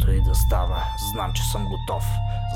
каквото и да става. Знам, че съм готов,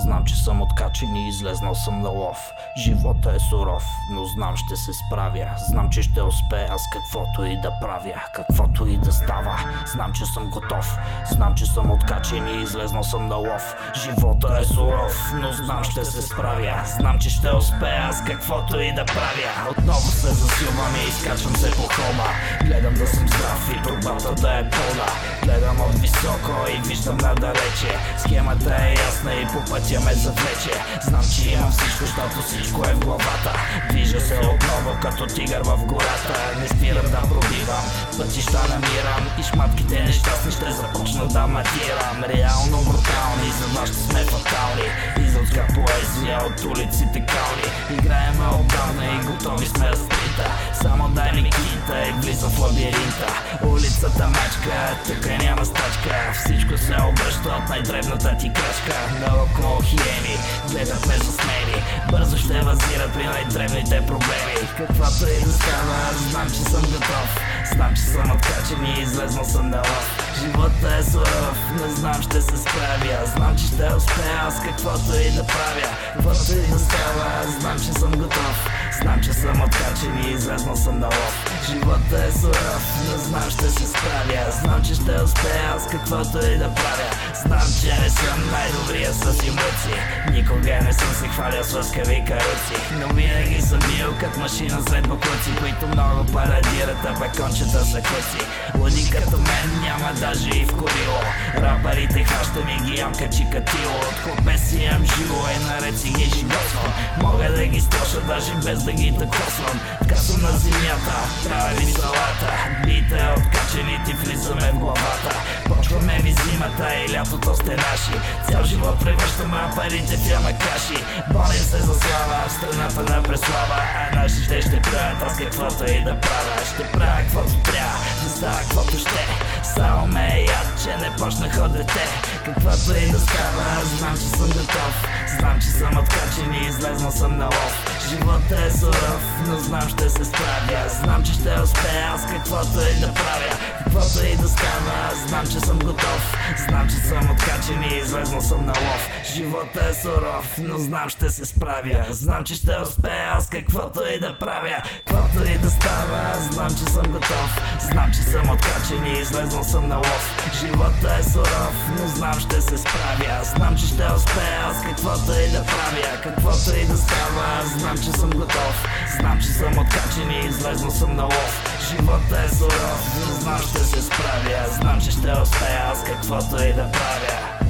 знам, че съм откачен и излезнал съм на лов. Живота е суров, но знам, ще се справя. Знам, че ще успея с каквото и да правя, каквото и да става. Знам, че съм готов, знам, че съм откачен и излезнал съм на лов. Живота е суров, но знам, ще се справя. Знам, че ще успея с каквото и да правя. Отново се засилвам и изкачвам се по хълма. Гледам да съм здрав и турбата да е пълна. Гледам от високо и виждам надалече. Схемата е ясна и по пътя ме завлече. Знам, че имам всичко, защото всичко е в главата. Движа се отново като тигър в гората. Не спирам да пробивам, пътища намирам. И шматките нещастни ще започна да матирам. Реално брутални, за нас ще сме фатални. Изродска поезия от улиците кални. Играеме отдавна и готови сме разкрита. Само дай ми кита и влизам в лабиринта. Улицата мачка, тука няма стачка. Всичко се обръща от най-дребната ти крачка. Наоколо хиени, гледат ме за смени. Бързо ще възират при най-дребните проблеми. Каквато и да става, знам, че съм готов. Знам, че съм откачен и излезнал съм на лъв. Живота е суров, не знам, ще се справя. Знам, че ще успея с каквото и да правя. Каквото и да става, знам, че съм готов. Знам, че съм откачен и излезнал съм на лов. Живота е суров, не знам, ще се справя. Знам, че ще успея с каквото и да правя. Знам, че не съм най-добрия с емоции. Никога не съм се хвалял с лъскави каруци. Но винаги съм бил като машина след бакуци, които много парадират, а бакончета са куци. Луди като мен няма даже и в корило. Рапарите хаща ми ги ямка чикатило. От хлопе си ям живо и наред си ги жигосвам. Мога да ги строша даже без да ги такосвам. Така съм на земята, прави салата. Бите откачени ти влизаме в главата. Почваме ви зимата и лятото сте наши. Цял живот превръщаме парите в яма каши. Борим се за слава в страната на преслава. А нашите ще правят аз каквото и да правя. Ще правя каквото трябва, да става каквото ще. Само ме е яд, че не почнах от дете. Каквото и да става, знам, че съм готов. Знам, че съм откачен и излезнал съм на лов. Живота е суров, но знам, ще се справя. Знам, че ще успея с каквото и да правя. Каквото и да става, знам, че съм готов. Знам, че съм откачен и излезнал съм на лов. Живота е суров, но знам, ще се справя. Знам, че ще успея с каквото и да правя. Каквото и да става, знам, че съм готов. Знам, че съм откачен и излезнал съм на лов. Живота е суров, но знам, ще се справя. Знам, че ще успея с каквото и да правя. Каквото и да става, знам, че съм готов. Знам, че съм откачен и излезнал съм на лов. Живота е суров, но знам, ще се справя. Знам, че ще успея с каквото и да правя.